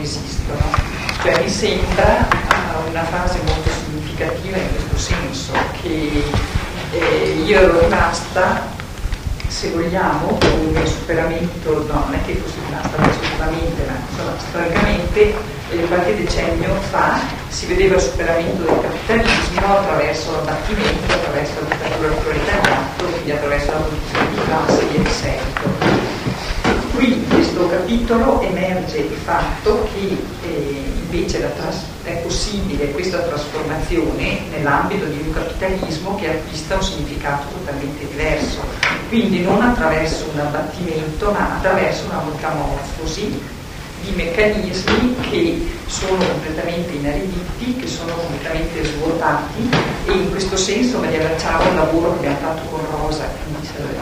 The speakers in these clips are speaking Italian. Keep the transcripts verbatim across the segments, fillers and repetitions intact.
esistono. Cioè, mi sembra una frase molto significativa in questo senso, che eh, io ero rimasta, se vogliamo, con il mio superamento, no, non è che fossi rimasta assolutamente, ma insomma, storicamente, eh, qualche decennio fa si vedeva il superamento del capitalismo attraverso l'abbattimento, attraverso la dittatura del proletariato, quindi attraverso la produzione di classe e il seguito. Qui in questo capitolo emerge il fatto che eh, invece la tras- è possibile questa trasformazione nell'ambito di un capitalismo che acquista un significato totalmente diverso, quindi non attraverso un abbattimento ma attraverso una metamorfosi di meccanismi che sono completamente inariditi, che sono completamente svuotati, e in questo senso mi riallacciavo al lavoro che abbiamo fatto con Rosa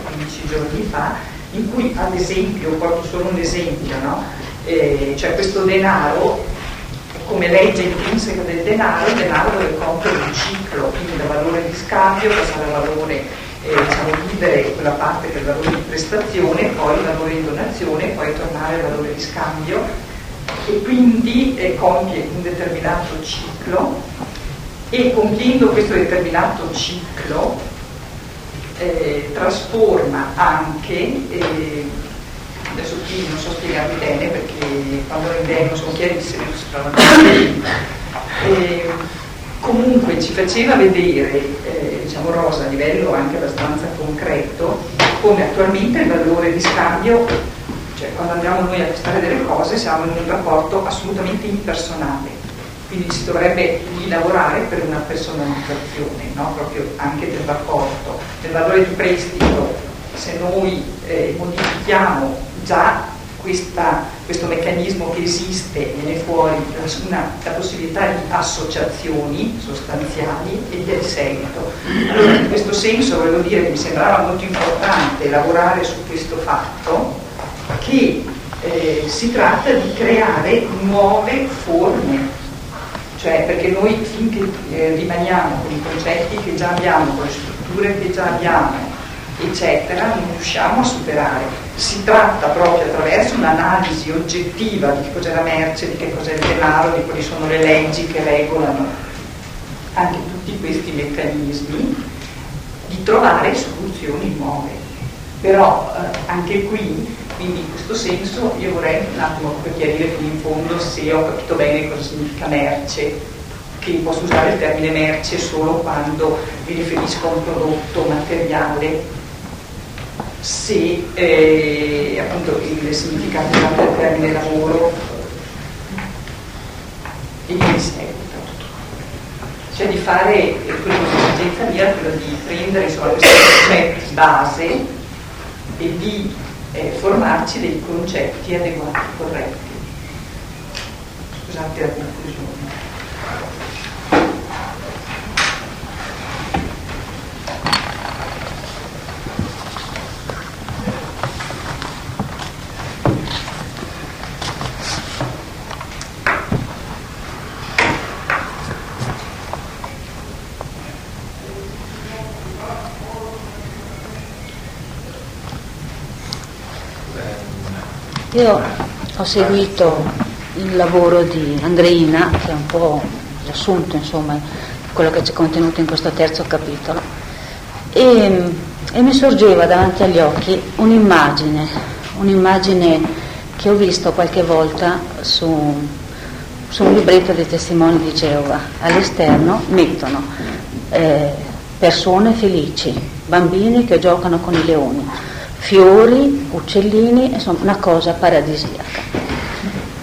quindici giorni fa, in cui ad esempio, porto solo un esempio, no? eh, cioè questo denaro, come legge intrinseca del denaro, il denaro deve compiere un ciclo, quindi da valore di scambio passare al valore, eh, diciamo, vivere quella parte che è il valore di prestazione, poi il valore di donazione, poi tornare al valore di scambio, e quindi eh, compie un determinato ciclo, e compiendo questo determinato ciclo Eh, trasforma anche, eh, adesso qui non so spiegarvi bene perché quando le idee non sono chiarissime non si trovano, eh, comunque ci faceva vedere, eh, diciamo Rosa, a livello anche abbastanza concreto, come attualmente il valore di scambio, cioè quando andiamo noi a acquistare delle cose siamo in un rapporto assolutamente impersonale, quindi si dovrebbe lavorare per una personalizzazione, no? Proprio anche del rapporto, del valore di prestito. Se noi eh, modifichiamo già questa, questo meccanismo che esiste, viene fuori una, la possibilità di associazioni sostanziali e di seguito. Allora, in questo senso volevo dire che mi sembrava molto importante lavorare su questo fatto, che eh, si tratta di creare nuove forme. Cioè, perché noi finché eh, rimaniamo con i concetti che già abbiamo, con le strutture che già abbiamo, eccetera, non riusciamo a superare. Si tratta proprio attraverso un'analisi oggettiva di che cos'è la merce, di che cos'è il denaro, di quali sono le leggi che regolano anche tutti questi meccanismi, di trovare soluzioni nuove. Però eh, anche qui, quindi in questo senso io vorrei un attimo per chiarire fino in fondo se ho capito bene cosa significa merce, che posso usare il termine merce solo quando mi riferisco a un prodotto materiale, se eh, appunto il significato del termine lavoro e di seguito. Cioè di fare, quello che l'esigenza mia è quella di prendere insomma questi concetti base e di Eh, formarci dei concetti adeguati, corretti. Scusate la conclusione. Io ho seguito il lavoro di Andreina, che è un po' riassunto, insomma, quello che c'è contenuto in questo terzo capitolo, e, e mi sorgeva davanti agli occhi un'immagine, un'immagine che ho visto qualche volta su, su un libretto dei testimoni di Geova. All'esterno mettono eh, persone felici, bambini che giocano con i leoni, fiori, uccellini, insomma una cosa paradisiaca.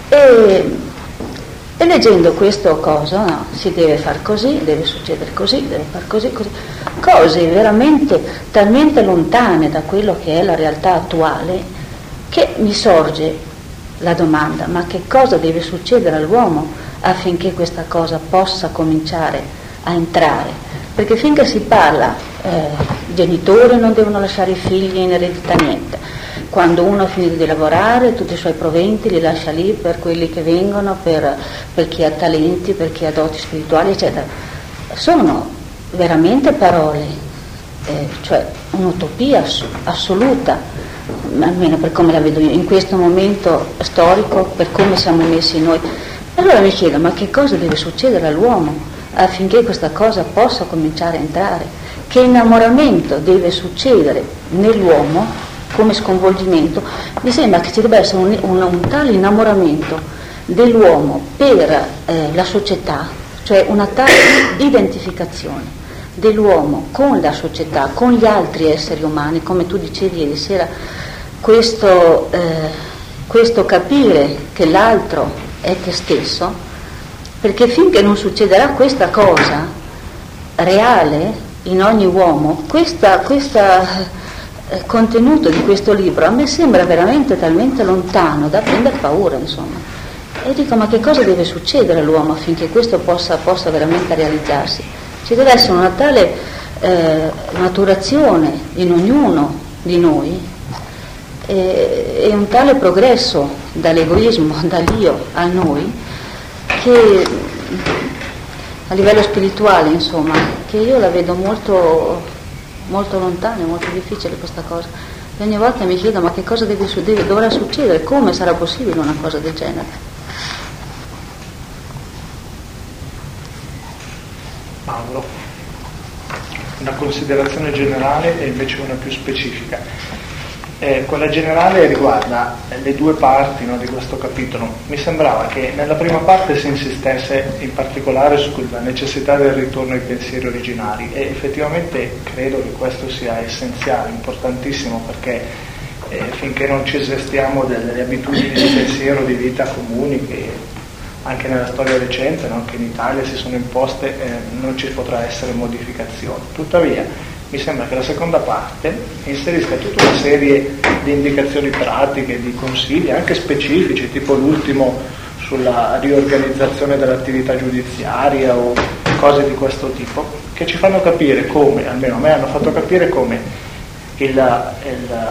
E, e leggendo questo cosa, no, si deve far così, deve succedere così, deve far così, così, cose veramente talmente lontane da quello che è la realtà attuale, che mi sorge la domanda: ma che cosa deve succedere all'uomo affinché questa cosa possa cominciare a entrare? Perché finché si parla, eh, i genitori non devono lasciare i figli in eredità niente, quando uno ha finito di lavorare tutti i suoi proventi li lascia lì per quelli che vengono, per, per chi ha talenti, per chi ha doti spirituali, eccetera. Sono veramente parole, eh, cioè un'utopia ass- assoluta, almeno per come la vedo io, in questo momento storico, per come siamo messi noi. Allora mi chiedo, ma che cosa deve succedere all'uomo affinché questa cosa possa cominciare a entrare? Che innamoramento deve succedere nell'uomo come sconvolgimento? Mi sembra che ci debba essere un, un, un tale innamoramento dell'uomo per eh, la società, cioè una tale identificazione dell'uomo con la società, con gli altri esseri umani, come tu dicevi ieri sera, questo, eh, questo capire che l'altro è te stesso, perché finché non succederà questa cosa reale in ogni uomo, questa, questa eh, contenuto di questo libro a me sembra veramente talmente lontano da prendere paura, insomma, e dico, ma che cosa deve succedere all'uomo affinché questo possa, possa veramente realizzarsi? Ci deve essere una tale eh, maturazione in ognuno di noi e un tale progresso dall'egoismo, dall'io a noi, che a livello spirituale, insomma, che io la vedo molto, molto lontana, molto difficile questa cosa, e ogni volta mi chiedo, ma che cosa deve, deve, dovrà succedere, come sarà possibile una cosa del genere? Paolo, una considerazione generale e invece una più specifica. Eh, quella generale riguarda le due parti, no, di questo capitolo. Mi sembrava che nella prima parte si insistesse in particolare sulla necessità del ritorno ai pensieri originari, e effettivamente credo che questo sia essenziale, importantissimo, perché eh, finché non ci svestiamo delle abitudini di pensiero, di vita comuni, che anche nella storia recente, no, anche in Italia si sono imposte, eh, non ci potrà essere modificazione. Tuttavia mi sembra che la seconda parte inserisca tutta una serie di indicazioni pratiche, di consigli anche specifici, tipo l'ultimo sulla riorganizzazione dell'attività giudiziaria o cose di questo tipo, che ci fanno capire come, almeno a me hanno fatto capire come il, il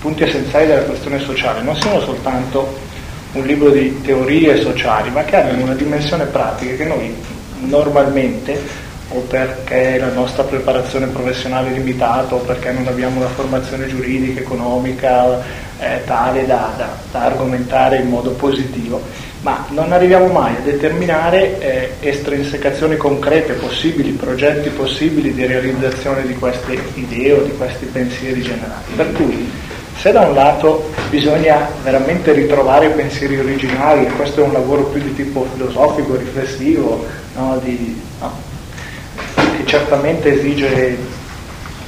punti essenziali della questione sociale non siano soltanto un libro di teorie sociali, ma che abbiano una dimensione pratica che noi normalmente, o perché la nostra preparazione professionale è limitata, o perché non abbiamo una formazione giuridica, economica eh, tale da, da, da argomentare in modo positivo, ma non arriviamo mai a determinare eh, estrinsecazioni concrete possibili, progetti possibili di realizzazione di queste idee o di questi pensieri generali. Per cui, se da un lato bisogna veramente ritrovare i pensieri originali, e questo è un lavoro più di tipo filosofico, riflessivo, no, di... No, che certamente esige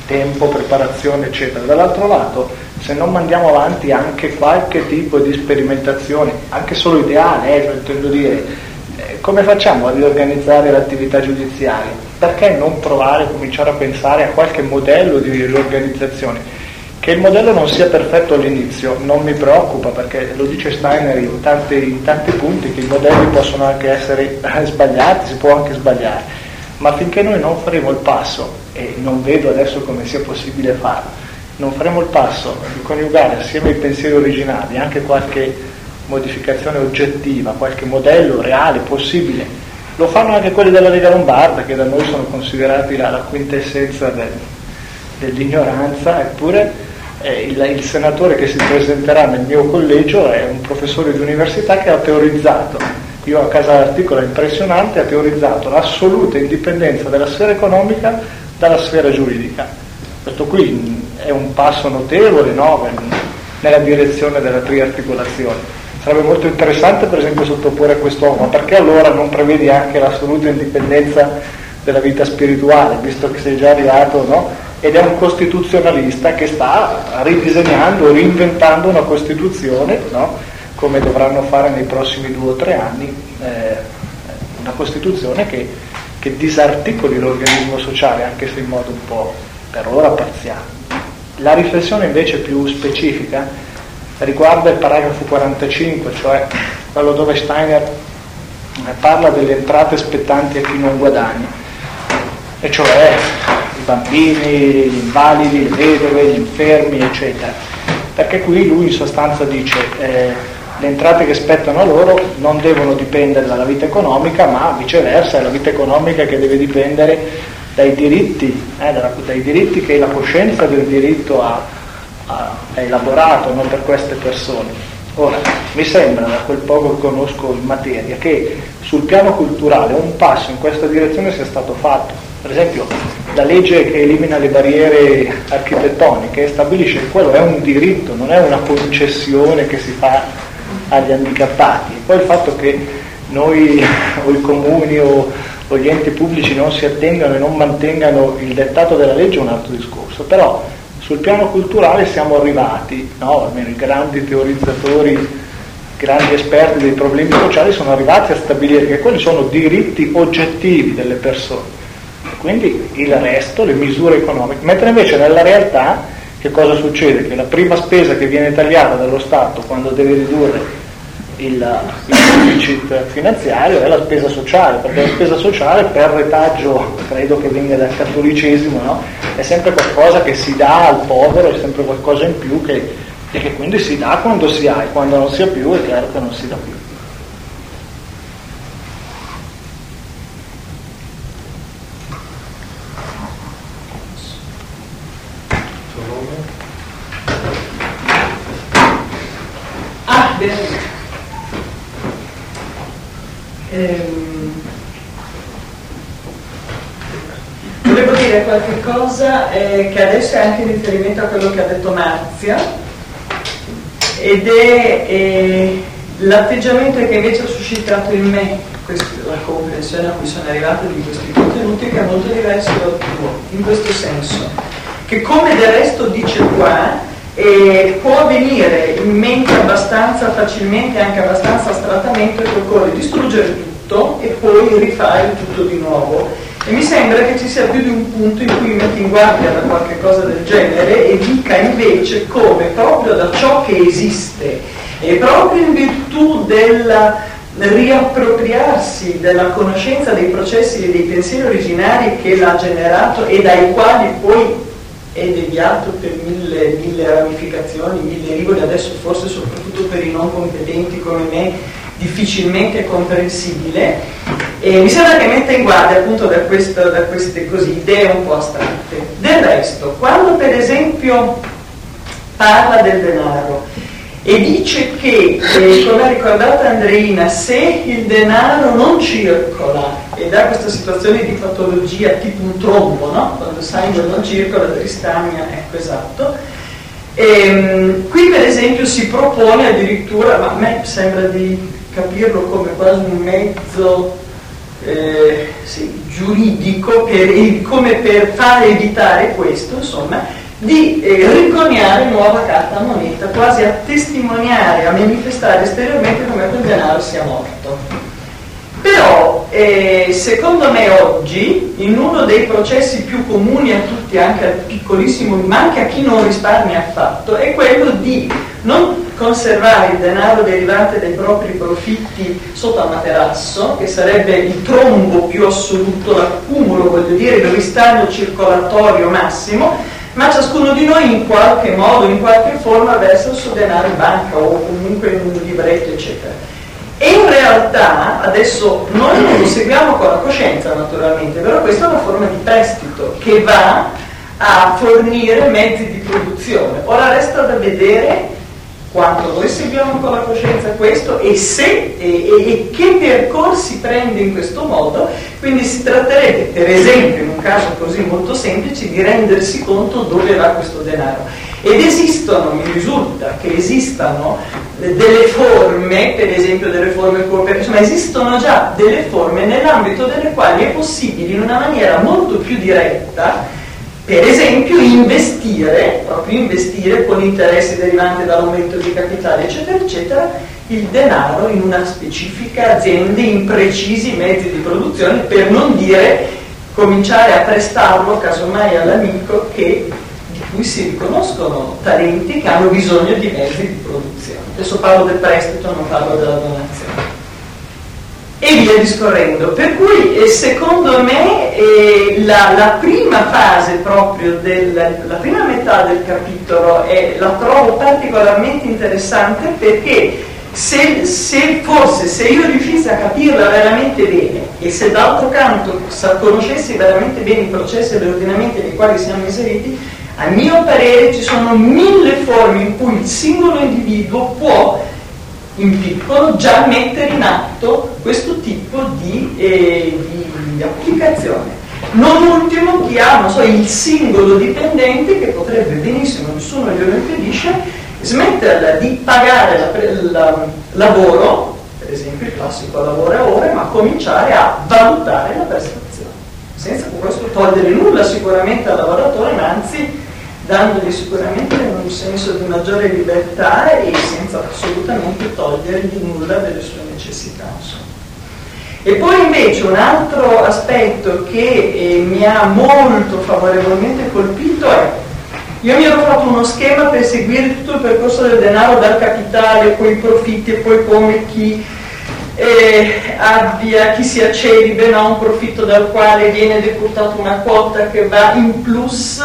tempo, preparazione eccetera, dall'altro lato se non mandiamo avanti anche qualche tipo di sperimentazione, anche solo ideale, eh, intendo dire, eh, come facciamo a riorganizzare l'attività giudiziaria? Perché non provare a cominciare a pensare a qualche modello di riorganizzazione? Che il modello non sia perfetto all'inizio non mi preoccupa, perché lo dice Steiner in tanti, in tanti punti, che i modelli possono anche essere eh, sbagliati, si può anche sbagliare, ma finché noi non faremo il passo, e non vedo adesso come sia possibile farlo, non faremo il passo di coniugare assieme ai pensieri originali anche qualche modificazione oggettiva, qualche modello reale, possibile. Lo fanno anche quelli della Lega Lombarda, che da noi sono considerati la, la quintessenza del, dell'ignoranza, eppure eh, il, il senatore che si presenterà nel mio collegio è un professore di università che ha teorizzato. Io a casa l'articolo è impressionante, ha teorizzato l'assoluta indipendenza della sfera economica dalla sfera giuridica. Questo qui è un passo notevole, no? Nella direzione della triarticolazione. Sarebbe molto interessante per esempio sottoporre a quest'uomo, ma perché allora non prevedi anche l'assoluta indipendenza della vita spirituale, visto che sei già arrivato, no? Ed è un costituzionalista che sta ridisegnando, reinventando una Costituzione, no? Come dovranno fare nei prossimi due o tre anni, eh, una Costituzione che, che disarticoli l'organismo sociale, anche se in modo un po' per ora parziale. La riflessione invece più specifica riguarda il paragrafo quarantacinque, cioè quello dove Steiner parla delle entrate spettanti a chi non guadagna, e cioè i bambini, gli invalidi, le vedove, gli infermi, eccetera. Perché qui lui in sostanza dice... Eh, le entrate che spettano a loro non devono dipendere dalla vita economica, ma viceversa è la vita economica che deve dipendere dai diritti, eh, dai diritti che la coscienza del diritto ha, ha è elaborato non per queste persone. Ora, mi sembra, da quel poco che conosco in materia, che sul piano culturale un passo in questa direzione sia stato fatto. Per esempio, la legge che elimina le barriere architettoniche stabilisce che quello è un diritto, non è una concessione che si fa agli handicappati. E poi il fatto che noi o i comuni o, o gli enti pubblici non si attengano e non mantengano il dettato della legge è un altro discorso, però sul piano culturale siamo arrivati, no? Almeno i grandi teorizzatori, i grandi esperti dei problemi sociali sono arrivati a stabilire che quelli sono diritti oggettivi delle persone, quindi il resto, le misure economiche. Mentre invece nella realtà che cosa succede? Che la prima spesa che viene tagliata dallo Stato quando deve ridurre il, il deficit finanziario è la spesa sociale, perché la spesa sociale per retaggio, credo che venga dal cattolicesimo, no? È sempre qualcosa che si dà al povero, è sempre qualcosa in più che, e che quindi si dà quando si ha, e quando non si ha più è chiaro che non si dà più. Ah, bene. Volevo dire qualche cosa eh, che adesso è anche in riferimento a quello che ha detto Marzia, ed è eh, l'atteggiamento che invece ha suscitato in me questo, la comprensione a cui sono arrivata di questi contenuti, che è molto diverso dal tuo, in questo senso che, come del resto dice qua, e può venire in mente abbastanza facilmente, anche abbastanza astrattamente, che occorre distruggere tutto e poi rifare tutto di nuovo. E mi sembra che ci sia più di un punto in cui metti in guardia da qualche cosa del genere e dica invece come, proprio da ciò che esiste e proprio in virtù della riappropriarsi della conoscenza dei processi e dei pensieri originari che l'ha generato e dai quali poi è deviato per mille, mille ramificazioni, mille rivoli, adesso forse soprattutto per i non competenti come me, difficilmente comprensibile. E mi sembra che metta in guardia appunto da, questo, da queste così idee un po' astratte. Del resto, quando per esempio parla del denaro e dice che, eh, come ha ricordato Andreina, se il denaro non circola e dà questa situazione di patologia tipo un trombo, no? Quando sangue non circola, tristagna, ecco esatto. E, qui per esempio si propone addirittura, ma a me sembra di capirlo come quasi un mezzo eh, sì, giuridico per, come per fare evitare questo, insomma, di eh, riconiare nuova carta moneta, quasi a testimoniare, a manifestare esteriormente come quel denaro sia morto. Però, eh, secondo me oggi, in uno dei processi più comuni a tutti, anche al piccolissimo, ma anche a chi non risparmia affatto, è quello di non conservare il denaro derivante dai propri profitti sotto al materasso, che sarebbe il trombo più assoluto, l'accumulo, voglio dire, il ristagno circolatorio massimo, ma ciascuno di noi in qualche modo, in qualche forma versa il suo denaro in banca o comunque in un libretto eccetera. E in realtà adesso noi non lo seguiamo con la coscienza naturalmente, però questa è una forma di prestito che va a fornire mezzi di produzione. Ora resta da vedere quanto noi seguiamo con la coscienza questo e se e, e che percorsi prende in questo modo. Quindi si tratterebbe, per esempio, in un caso così molto semplice, di rendersi conto dove va questo denaro. Ed esistono, mi risulta che esistano delle forme, per esempio delle forme cooperative, ma esistono già delle forme nell'ambito delle quali è possibile in una maniera molto più diretta, per esempio, investire, proprio investire con interessi derivanti dall'aumento di capitale, eccetera, eccetera, il denaro in una specifica azienda, in precisi mezzi di produzione, per non dire cominciare a prestarlo casomai all'amico che, di cui si riconoscono talenti che hanno bisogno di mezzi di produzione. Adesso parlo del prestito, non parlo della donazione. E via discorrendo. Per cui eh, secondo me eh, la, la prima fase proprio, del, la prima metà del capitolo eh, la trovo particolarmente interessante, perché se, se forse, se io riuscissi a capirla veramente bene e se d'altro canto conoscessi veramente bene i processi e gli ordinamenti nei quali siamo inseriti, A mio parere ci sono mille forme in cui il singolo individuo può, in piccolo, già mettere in atto questo tipo di, eh, di, di applicazione. Non ultimo chi ha, non so, il singolo dipendente che potrebbe benissimo, nessuno glielo impedisce, smetterla di pagare il la, la, lavoro, per esempio il classico lavoro a ore, ma cominciare a valutare la prestazione, senza questo togliere nulla sicuramente al lavoratore, ma anzi dandogli sicuramente un senso di maggiore libertà e senza assolutamente togliergli nulla delle sue necessità, insomma. E poi invece un altro aspetto che eh, mi ha molto favorevolmente colpito è, io mi ero fatto uno schema per seguire tutto il percorso del denaro dal capitale, poi i profitti e poi come chi eh, abbia, chi si accede a un profitto dal quale viene deputata una quota che va in plus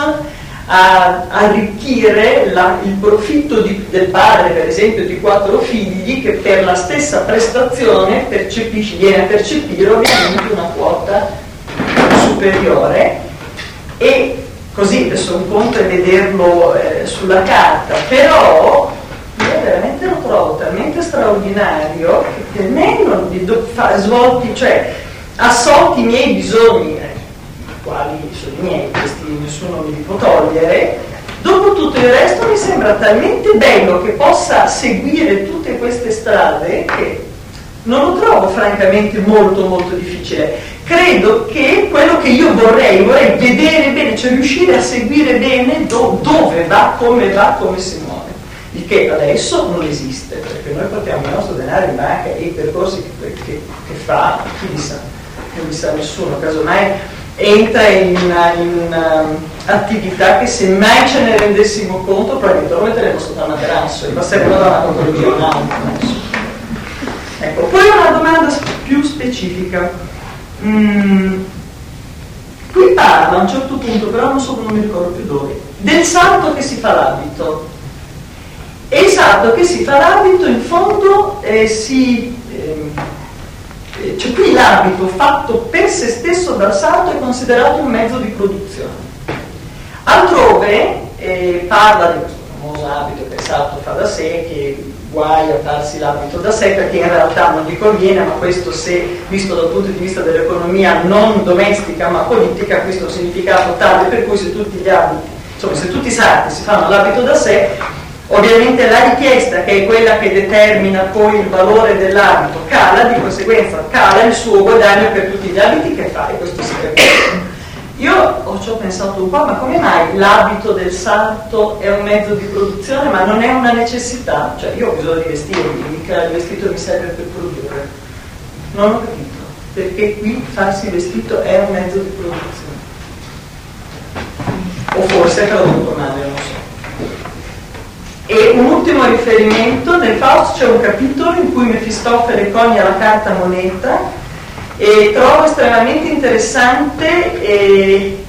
a arricchire la, il profitto di, del padre, per esempio, di quattro figli, che per la stessa prestazione percepisce, viene a percepire ovviamente una quota superiore. E così, adesso un conto è vederlo eh, sulla carta, però io veramente lo trovo talmente straordinario che almeno di do, fa, svolti, cioè assolti i miei bisogni, quali sono i miei, questi nessuno mi li può togliere, dopo tutto il resto mi sembra talmente bello che possa seguire tutte queste strade che non lo trovo francamente molto molto difficile. Credo che quello che io vorrei, vorrei vedere bene, cioè riuscire a seguire bene do, dove va, come va, come si muove, il che adesso non esiste, perché noi portiamo il nostro denaro in banca e i percorsi che, che, che fa, chi li sa, non li sa nessuno, casomai entra in, in um, attività che se mai ce ne rendessimo conto probabilmente lo metteremo sotto un materasso e passeremo da una patologia a un'altra. Ecco, poi una domanda più specifica. Mm, qui parla a un certo punto, però non so, non mi ricordo più dove, del sarto che si fa l'abito. E il sarto che si fa l'abito in fondo eh, si... Eh, cioè qui l'abito fatto per se stesso dal sarto è considerato un mezzo di produzione. Altrove eh, parla di questo famoso abito che il sarto fa da sé, che guai a farsi l'abito da sé perché in realtà non gli conviene, ma questo, se visto dal punto di vista dell'economia non domestica ma politica, questo ha un significato tale per cui se tutti gli abiti, insomma se tutti i sarti si fanno l'abito da sé, ovviamente la richiesta, che è quella che determina poi il valore dell'abito, cala, di conseguenza cala il suo guadagno per tutti gli abiti che fa, e questo si capisce. Io oh, ci ho pensato un po', ma come mai l'abito del sarto è un mezzo di produzione ma non è una necessità? Cioè io ho bisogno di vestirmi, mica il vestito mi serve per produrre. Non ho capito perché qui farsi vestito è un mezzo di produzione. O forse però non male, non so. E un ultimo riferimento, nel Faust c'è un capitolo in cui Mefistofele cogna la carta moneta e trovo estremamente interessante eh,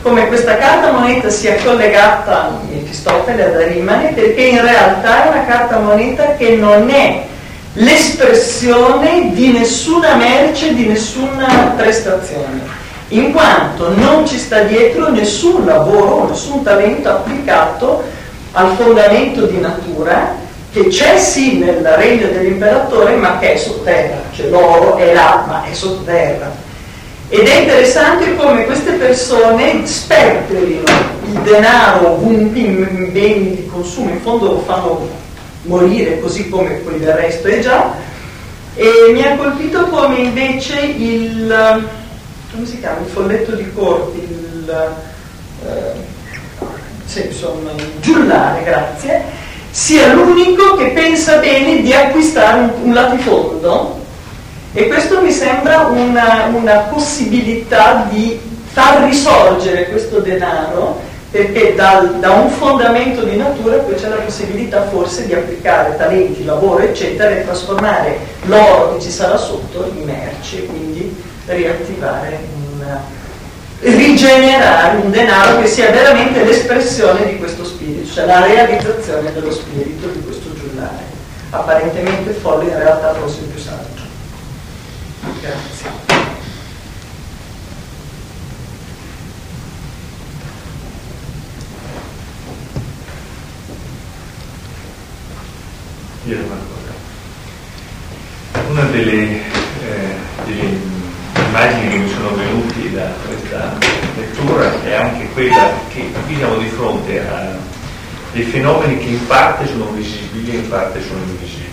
come questa carta moneta sia collegata a Mefistofele, ad Arimane, perché in realtà è una carta moneta che non è l'espressione di nessuna merce, di nessuna prestazione, in quanto non ci sta dietro nessun lavoro, nessun talento applicato al fondamento di natura, che c'è sì nel regno dell'imperatore ma che è sotterra, cioè l'oro è là ma è sotterra. Ed è interessante come queste persone sperperino il denaro ovunque in beni di consumo, in fondo lo fanno morire così come poi del resto è già. E mi ha colpito come invece il, come si chiama, il folletto di corte, il... Eh, Sì, insomma, il giullare, grazie, sia l'unico che pensa bene di acquistare un, un latifondo, e questo mi sembra una, una possibilità di far risorgere questo denaro, perché dal, da un fondamento di natura poi c'è la possibilità forse di applicare talenti, lavoro eccetera e trasformare l'oro che ci sarà sotto in merce, quindi riattivare un... rigenerare un denaro che sia veramente l'espressione di questo spirito, cioè la realizzazione dello spirito di questo giullare apparentemente folle, in realtà forse più saggio. Grazie. dire una cosa. Una delle, eh, delle immagini che mi sono venuti da questa lettura è anche quella che qui siamo di fronte a dei fenomeni che in parte sono visibili e in parte sono invisibili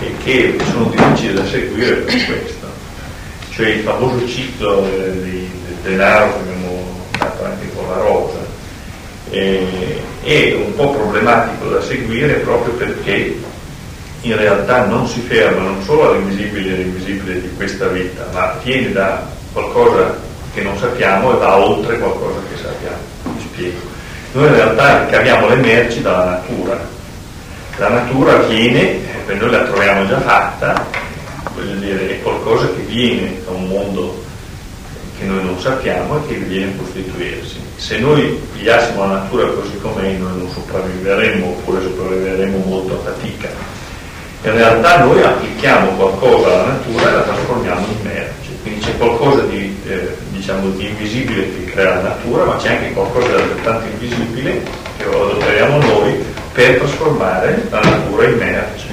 e che sono difficili da seguire per questo. Cioè il famoso ciclo eh, di, del denaro che abbiamo fatto anche con la rosa eh, è un po' problematico da seguire proprio perché in realtà non si ferma non solo all'invisibile e all'invisibile di questa vita, ma viene da qualcosa che non sappiamo e va oltre qualcosa che sappiamo. Mi spiego. Noi in realtà ricaviamo le merci dalla natura. La natura viene, per noi la troviamo già fatta, voglio dire, è qualcosa che viene da un mondo che noi non sappiamo e che viene a costituirsi. Se noi pigliassimo la natura così com'è, noi non sopravviveremmo, oppure sopravviveremo molto a fatica. In realtà noi applichiamo qualcosa alla natura e la trasformiamo in merce. Quindi c'è qualcosa di, eh, diciamo, di invisibile che crea la natura, ma c'è anche qualcosa di altrettanto invisibile che adoperiamo noi per trasformare la natura in merce.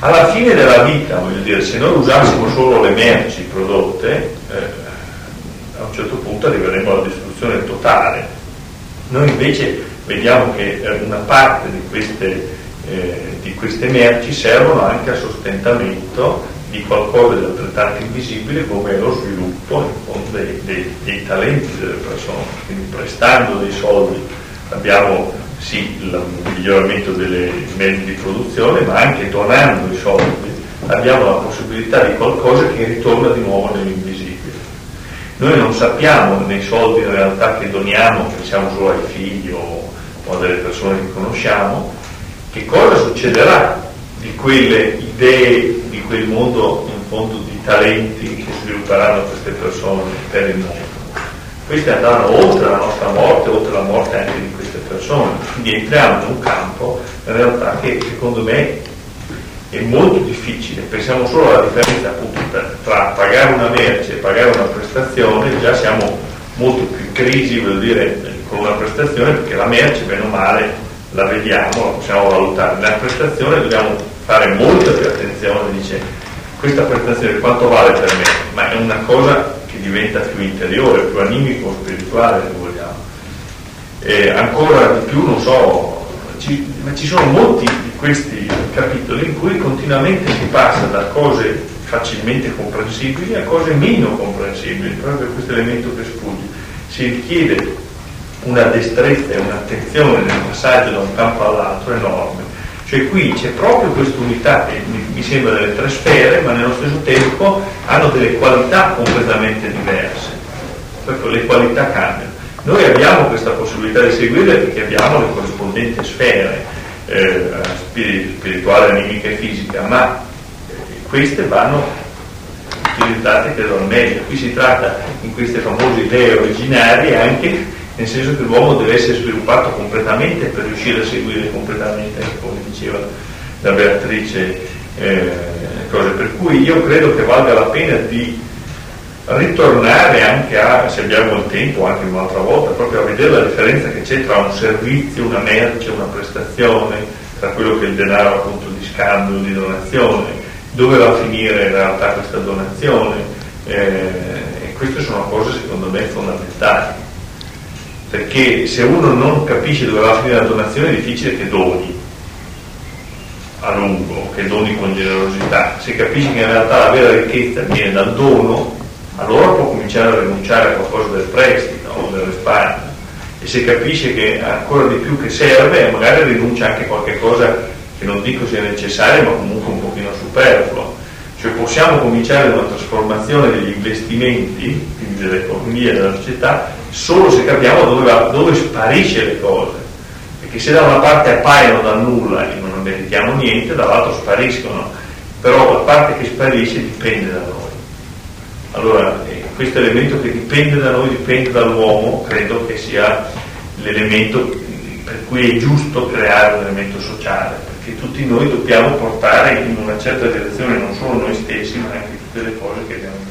Alla fine della vita, voglio dire, se noi usassimo solo le merci prodotte, eh, a un certo punto arriveremo alla distruzione totale. Noi invece vediamo che una parte di queste, eh, di queste merci servono anche a sostentamento di qualcosa di altrettanto invisibile come lo sviluppo dei, dei, dei talenti delle persone. Quindi prestando dei soldi abbiamo sì, il miglioramento delle mezzi di produzione, ma anche donando i soldi abbiamo la possibilità di qualcosa che ritorna di nuovo nell'invisibile. Noi non sappiamo nei soldi in realtà che doniamo, che siamo solo ai figli o, o a delle persone che conosciamo, che cosa succederà di quelle idee, di quel mondo in fondo di talenti che svilupperanno queste persone per il mondo. Queste andranno oltre la nostra morte, oltre la morte anche di queste persone. Quindi entriamo in un campo, in realtà, che secondo me è molto difficile. Pensiamo solo alla differenza appunto tra pagare una merce e pagare una prestazione, già siamo molto più in crisi, voglio dire, con una prestazione, perché la merce, bene o male, la vediamo, la possiamo valutare. Nella prestazione dobbiamo fare molta più attenzione, dice, questa prestazione quanto vale per me? Ma è una cosa che diventa più interiore, più animico, spirituale, se vogliamo. E ancora di più, non so, ci, ma ci sono molti di questi capitoli in cui continuamente si passa da cose facilmente comprensibili a cose meno comprensibili, proprio per questo elemento che sfugge. Si richiede una destrezza e un'attenzione nel passaggio da un campo all'altro enorme. Cioè qui c'è proprio quest'unità che mi sembra delle tre sfere, ma nello stesso tempo hanno delle qualità completamente diverse, proprio le qualità cambiano. Noi abbiamo questa possibilità di seguire perché abbiamo le corrispondenti sfere eh, spirituale, animica e fisica, ma queste vanno utilizzate credo al meglio. Qui si tratta, in queste famose idee originarie, anche nel senso che l'uomo deve essere sviluppato completamente per riuscire a seguire completamente, come diceva la Beatrice, eh, cose. Per cui io credo che valga la pena di ritornare anche a, se abbiamo il tempo, anche un'altra volta, proprio a vedere la differenza che c'è tra un servizio, una merce, una prestazione, tra quello che è il denaro appunto di scambio, di donazione, dove va a finire in realtà questa donazione, eh, e queste sono cose secondo me fondamentali. Perché se uno non capisce dove va a finire la donazione è difficile che doni a lungo, che doni con generosità. Se capisce che in realtà la vera ricchezza viene dal dono, allora può cominciare a rinunciare a qualcosa del prestito o del risparmio, e se capisce che ancora di più che serve, magari rinuncia anche a qualche cosa che non dico sia necessaria, ma comunque un pochino superfluo. Cioè possiamo cominciare una trasformazione degli investimenti, quindi dell'economia e della società, solo se capiamo dove, va, dove sparisce le cose, perché se da una parte appaiono da nulla e non meritiamo niente, dall'altra spariscono, però la parte che sparisce dipende da noi. Allora eh, questo elemento che dipende da noi, dipende dall'uomo, credo che sia l'elemento per cui è giusto creare un elemento sociale, perché tutti noi dobbiamo portare in una certa direzione non solo noi stessi, ma anche tutte le cose che abbiamo